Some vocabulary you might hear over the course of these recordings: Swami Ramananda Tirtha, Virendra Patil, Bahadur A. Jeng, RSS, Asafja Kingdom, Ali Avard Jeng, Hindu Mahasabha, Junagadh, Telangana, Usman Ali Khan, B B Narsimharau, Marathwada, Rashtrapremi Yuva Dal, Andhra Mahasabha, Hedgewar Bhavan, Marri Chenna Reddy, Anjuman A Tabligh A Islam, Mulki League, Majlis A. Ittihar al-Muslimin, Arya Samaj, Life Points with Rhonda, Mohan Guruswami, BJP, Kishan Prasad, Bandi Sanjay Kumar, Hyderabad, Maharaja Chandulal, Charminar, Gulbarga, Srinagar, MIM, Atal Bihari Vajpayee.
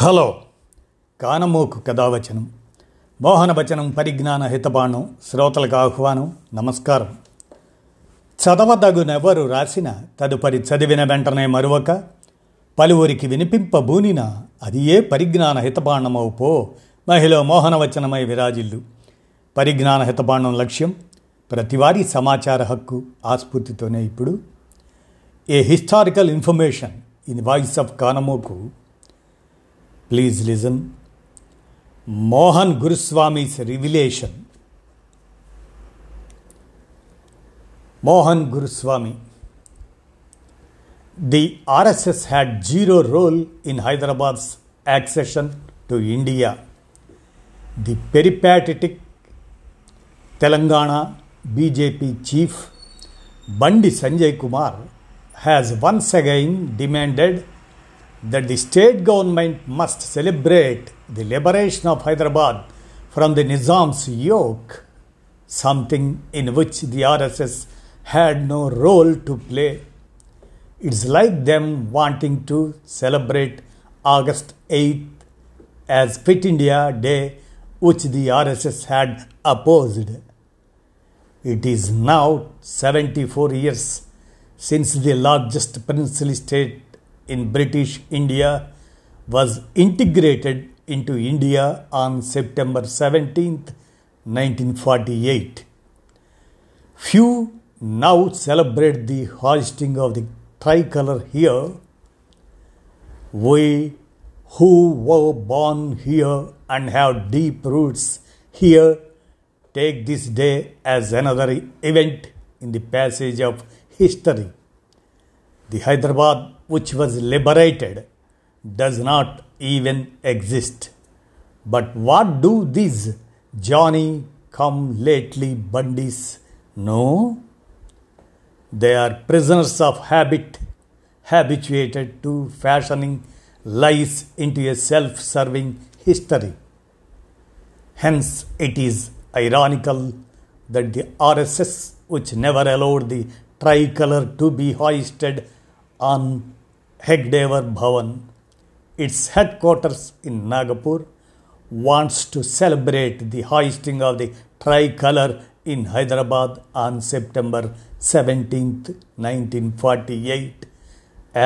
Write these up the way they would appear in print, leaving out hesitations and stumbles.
Hello కానమోకు కథావచనం మోహనవచనం పరిజ్ఞాన హితబాణం శ్రోతలకు ఆహ్వానం. నమస్కారం. చదవదగునెవరు రాసిన తదుపరి చదివిన వెంటనే మరొక పలువురికి వినిపింపబూనిన అది ఏ పరిజ్ఞాన హితబాణమవు పో మహిళ మోహనవచనమై విరాజిల్లు. పరిజ్ఞాన హితబాణం లక్ష్యం ప్రతివారీ సమాచార హక్కు ఆస్ఫూర్తితోనే ఇప్పుడు a historical information in voice of కానమోకు. Please listen. Mohan Guruswami's revelation. Mohan Guruswami. The RSS had zero role in Hyderabad's accession to India. The peripatetic Telangana BJP chief Bandi Sanjay Kumar has once again demanded that the state government must celebrate the liberation of Hyderabad from the Nizam's yoke, something in which the RSS had no role to play. It's like them wanting to celebrate August 8th as Fit India Day, which the RSS had opposed. It is now 74 years since the largest princely state in British India was integrated into India on September 17th, 1948. Few now celebrate the hoisting of the tricolor here. We who were born here and have deep roots here take this day as another event in the passage of history. The Hyderabad which was liberated does not even exist. But what do these Johnny-come-lately Bandis know? They are prisoners of habit, habituated to fashioning lies into a self-serving history. Hence, it is ironical that the RSS, which never allowed the tricolor to be hoisted on Hedgewar Bhavan, its headquarters in Nagpur, wants to celebrate the hoisting of the tricolor in Hyderabad on September 17th, 1948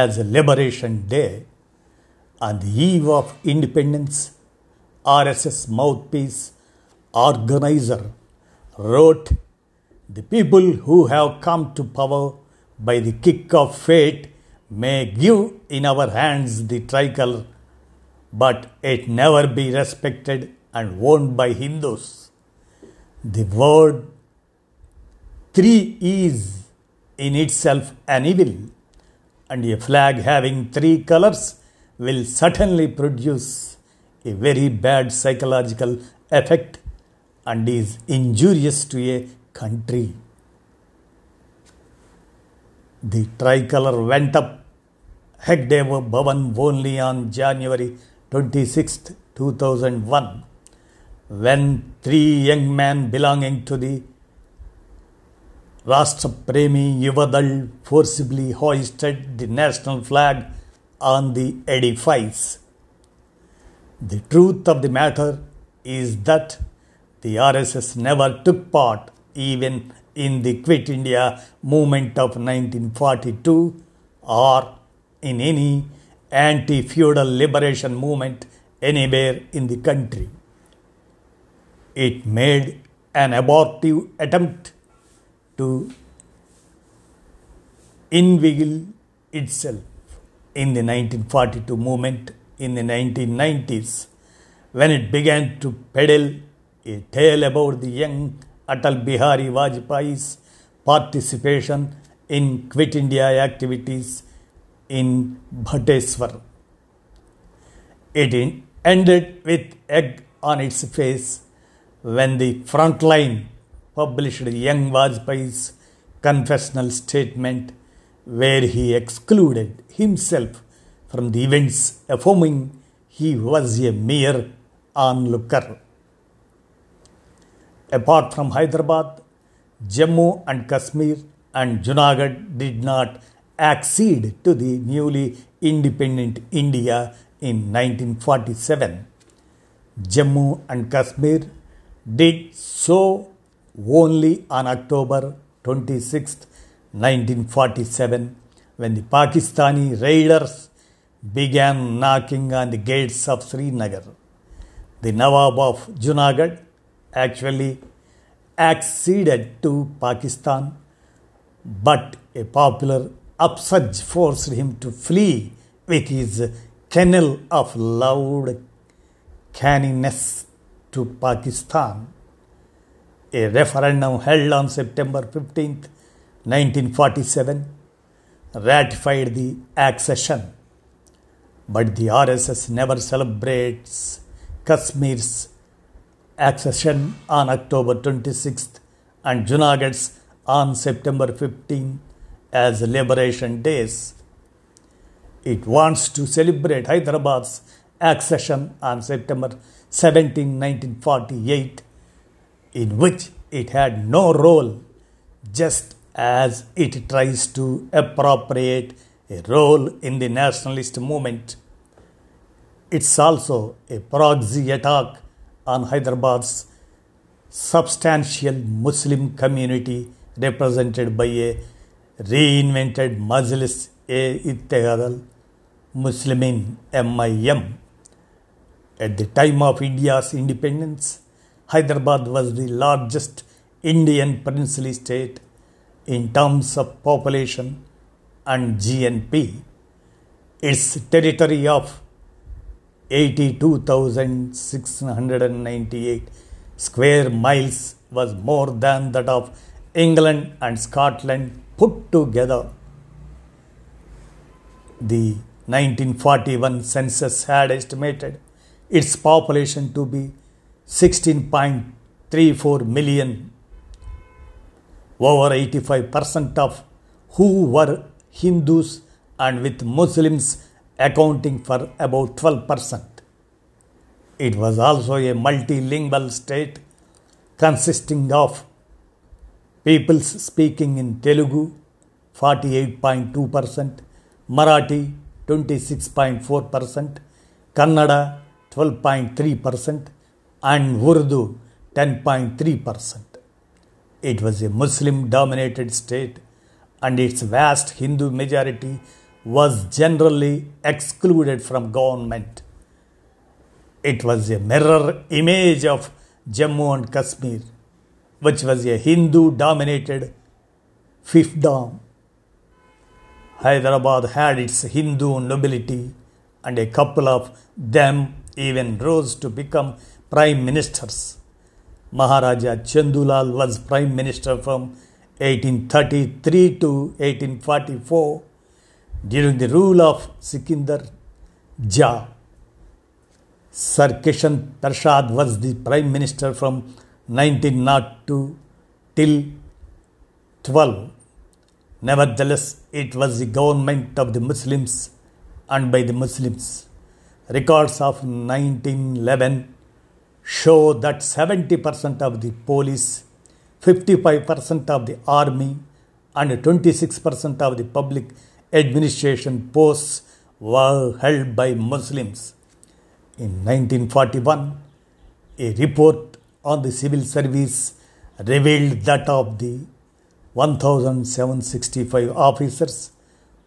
as Liberation Day. On the eve of independence, RSS mouthpiece organizer wrote, "The people who have come to power by the kick of fate may give in our hands the tricolor, but it never be respected and worn by Hindus. The word three is in itself an evil, and a flag having three colors will certainly produce a very bad psychological effect and is injurious to a country." The tricolor went up Hedgewar Bhavan only on January 26, 2001, when three young men belonging to the Rashtrapremi Yuva Dal forcibly hoisted the national flag on the edifice. The truth of the matter is that the RSS never took part even in the Quit India movement of 1942 or in any anti-feudal liberation movement anywhere in the country. It made an abortive attempt to inveigle itself in the 1942 movement in the 1990s, when it began to peddle a tale about the young Atal Bihari Vajpayee's participation in Quit India activities in Bhatteswar. It ended with egg on its face when the Frontline published young Vajpayee's confessional statement, where he excluded himself from the events, affirming he was a mere onlooker. Apart from Hyderabad, Jammu and Kashmir and Junagadh did not accede to the newly independent India in 1947, Jammu and Kashmir did so only on October 26, 1947, when the Pakistani raiders began knocking on the gates of Srinagar. The Nawab of Junagadh actually acceded to Pakistan, but a popular upsurge forced him to flee with his kennel of loud canniness to Pakistan. A referendum held on September 15, 1947, ratified the accession, but the RSS never celebrates Kashmir's accession on October 26th and Junagadh's on September 15 as Liberation Days. It wants to celebrate Hyderabad's accession on September 17, 1948, in which it had no role, just as it tries to appropriate a role in the nationalist movement. It's also a proxy attack on Hyderabad's substantial Muslim community represented by a reinvented Majlis A. Ittihar al-Muslimin (MIM). At the time of India's independence, Hyderabad was the largest Indian princely state in terms of population and GNP. Its territory of 82,698 square miles was more than that of England and Scotland put together. The 1941 census had estimated its population to be 16.34 million, over 85% of who were Hindus, and with Muslims accounting for about 12%. It was also a multilingual state consisting of peoples speaking in Telugu 48.2%, Marathi 26.4%, Kannada 12.3%, and Urdu 10.3%. It was a Muslim-dominated state, and its vast Hindu majority was generally excluded from government. It was a mirror image of Jammu and Kashmir, which was a Hindu-dominated fiefdom. Hyderabad had its Hindu nobility, and a couple of them even rose to become prime ministers. Maharaja Chandulal was prime minister from 1833 to 1844 during the rule of Sikandar Jah. Sir Kishan Prasad was the prime minister from 1902 till 12. Nevertheless, it was the government of the Muslims and by the Muslims. Records of 1911 show that 70% of the police, 55% of the army, and 26% of the public administration posts were held by Muslims. In 1941, a report on the civil service revealed that of the 1,765 officers,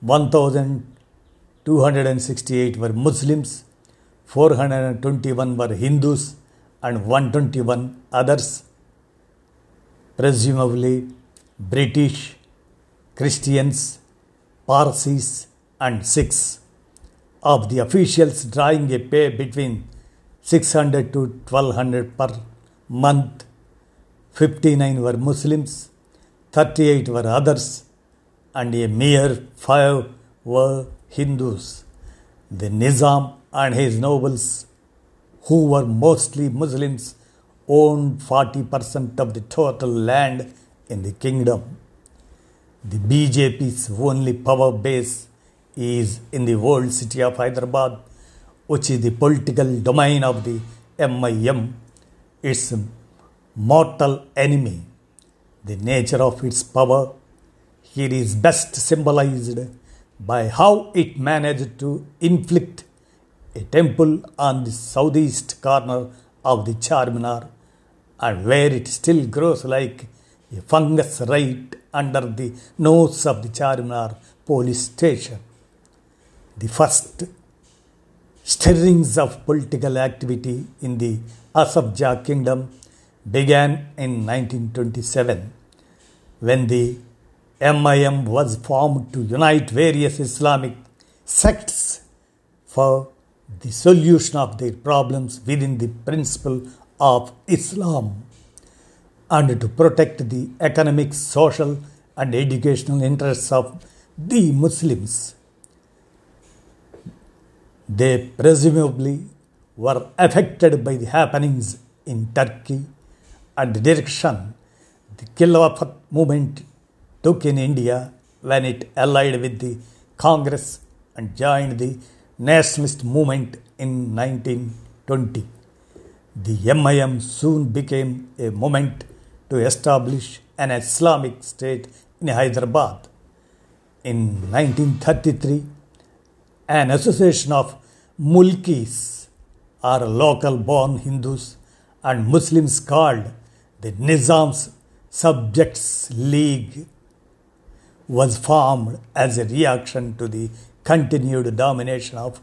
1,268 were Muslims, 421 were Hindus, and 121 others, presumably British, Christians, Parsis, and Sikhs. Of the officials drawing a pay between $600 to $1,200 per month, 59 were Muslims, 38 were others, and a mere 5 were Hindus. The Nizam and his nobles, who were mostly Muslims, owned 40% of the total land in the kingdom. The BJP's only power base is in the old city of Hyderabad, which is the political domain of the MIM, its mortal enemy. The nature of its power here is best symbolized by how it managed to inflict a temple on the southeast corner of the Charminar, and where it still grows like a fungus right under the nose of the Charminar police station. The first stirrings of political activity in the Asafja Kingdom began in 1927, when the MIM was formed to unite various Islamic sects for the solution of their problems within the principle of Islam and to protect the economic, social, and educational interests of the Muslims. They presumably were affected by the happenings in Turkey and the direction the Khilafat movement took in India when it allied with the Congress and joined the nationalist movement in 1920. The MIM soon became a movement to establish an Islamic state in Hyderabad. In 1933, an association of Mulkis, or local-born Hindus, and Muslims called the Nizam's Subjects League was formed as a reaction to the continued domination of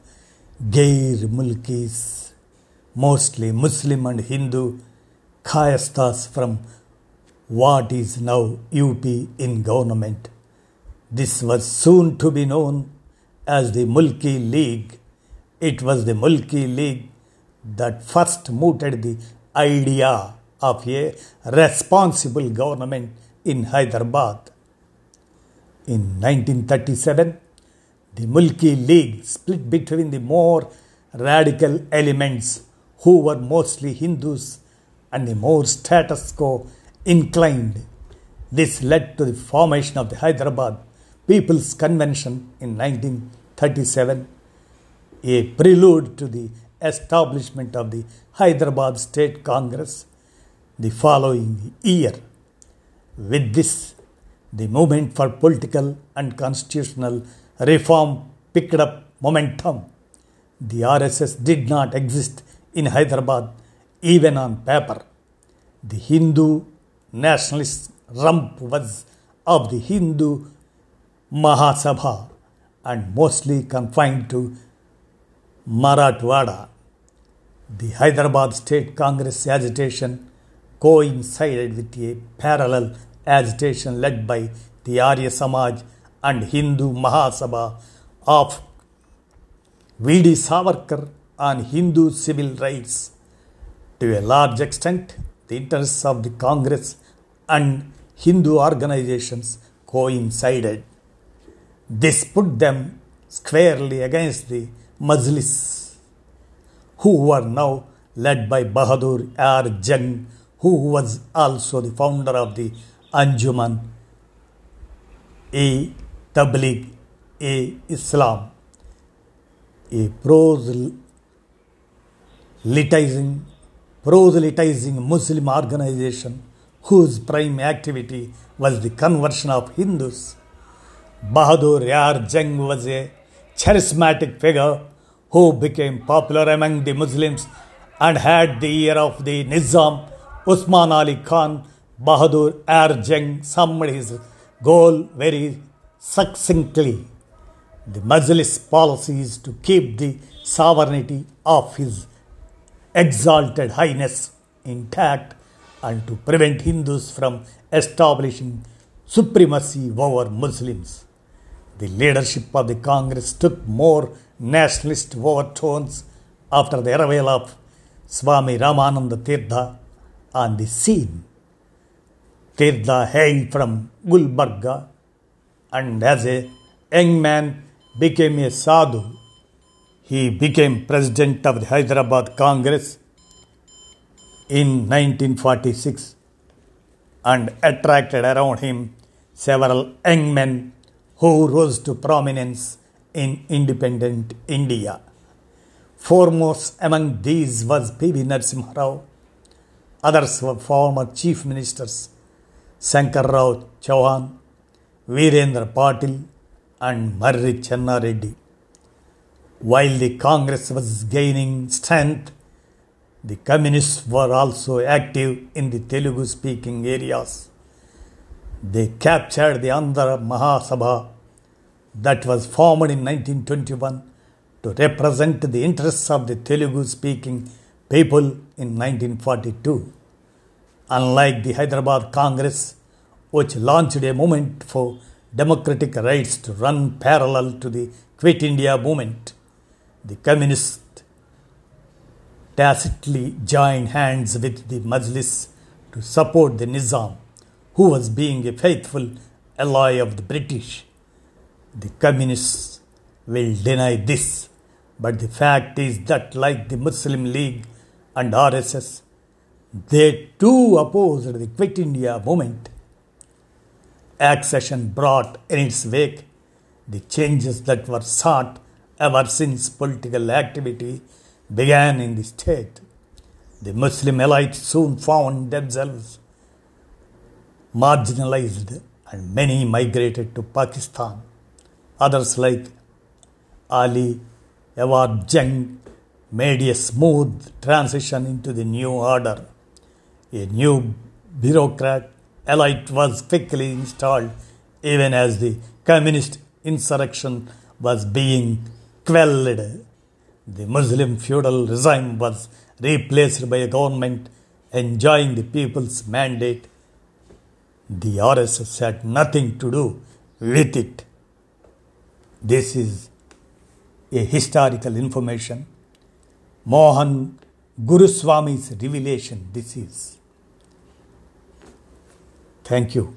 Gair Mulkis, mostly Muslim and Hindu Khayastas from what is now UP in government. This was soon to be known as the Mulki League. It was the Mulki League that first mooted the idea of a responsible government in Hyderabad. In 1937, the Mulki League split between the more radical elements, who were mostly Hindus, and the more status quo inclined. This led to the formation of the Hyderabad People's Convention in 1937, a prelude to the establishment of the Hyderabad State Congress the following year. With this, the movement for political and constitutional reform picked up momentum. The RSS did not exist in Hyderabad, even on paper. The Hindu nationalist rump was of the Hindu Mahasabha and mostly confined to Marathwada. The Hyderabad State Congress agitation coincided with a parallel agitation led by the Arya Samaj and Hindu Mahasabha of V.D. Savarkar on Hindu civil rights. To a large extent, the interests of the Congress and Hindu organizations coincided. This put them squarely against the Majlis, who were now led by Bahadur A. Jeng, who was also the founder of the Anjuman A Tabligh A Islam, a proselytizing Muslim organization whose prime activity was the conversion of Hindus. Bahadur A. Jeng was a charismatic figure who became popular among the Muslims and had the ear of the Nizam. Usman Ali Khan. Bahadur A. Jeng summed his goal very succinctly. The Majlis policy is to keep the sovereignty of His Exalted Highness intact and to prevent Hindus from establishing supremacy over Muslims. The leadership of the Congress took more nationalist overtones after the arrival of Swami Ramananda Tirtha on the scene. Tirtha hailed from Gulbarga and as a young man became a sadhu. He became president of the Hyderabad Congress in 1946 and attracted around him several young men who rose to prominence in independent India. Foremost among these was B B Narsimharau. Others were former chief ministers Sankara Rao Chawhan, Virendra Patil, and Marri Chenna Reddy. While the Congress was gaining strength, the communists were also active in the Telugu-speaking areas. They captured the Andhra Mahasabha that was formed in 1921 to represent the interests of the Telugu-speaking people in 1942. Unlike the Hyderabad Congress, which launched a movement for democratic rights to run parallel to the Quit India movement, the communists tacitly joined hands with the Majlis to support the Nizam, who was being a faithful ally of the British. The communists will deny this, but the fact is that, like the Muslim League and RSS, they too opposed the Quit India movement. Accession brought in its wake the changes that were sought ever since political activity began in the state. The Muslim elite soon found themselves marginalized and many migrated to Pakistan. Others like Ali Avard Jeng made a smooth transition into the new order. A new bureaucrat elite was quickly installed even as the communist insurrection was being quelled. The Muslim feudal regime was replaced by a government enjoying the people's mandate. The RSS had nothing to do with it. This is a historical information. Mohan Guruswami's revelation, this is. Thank you.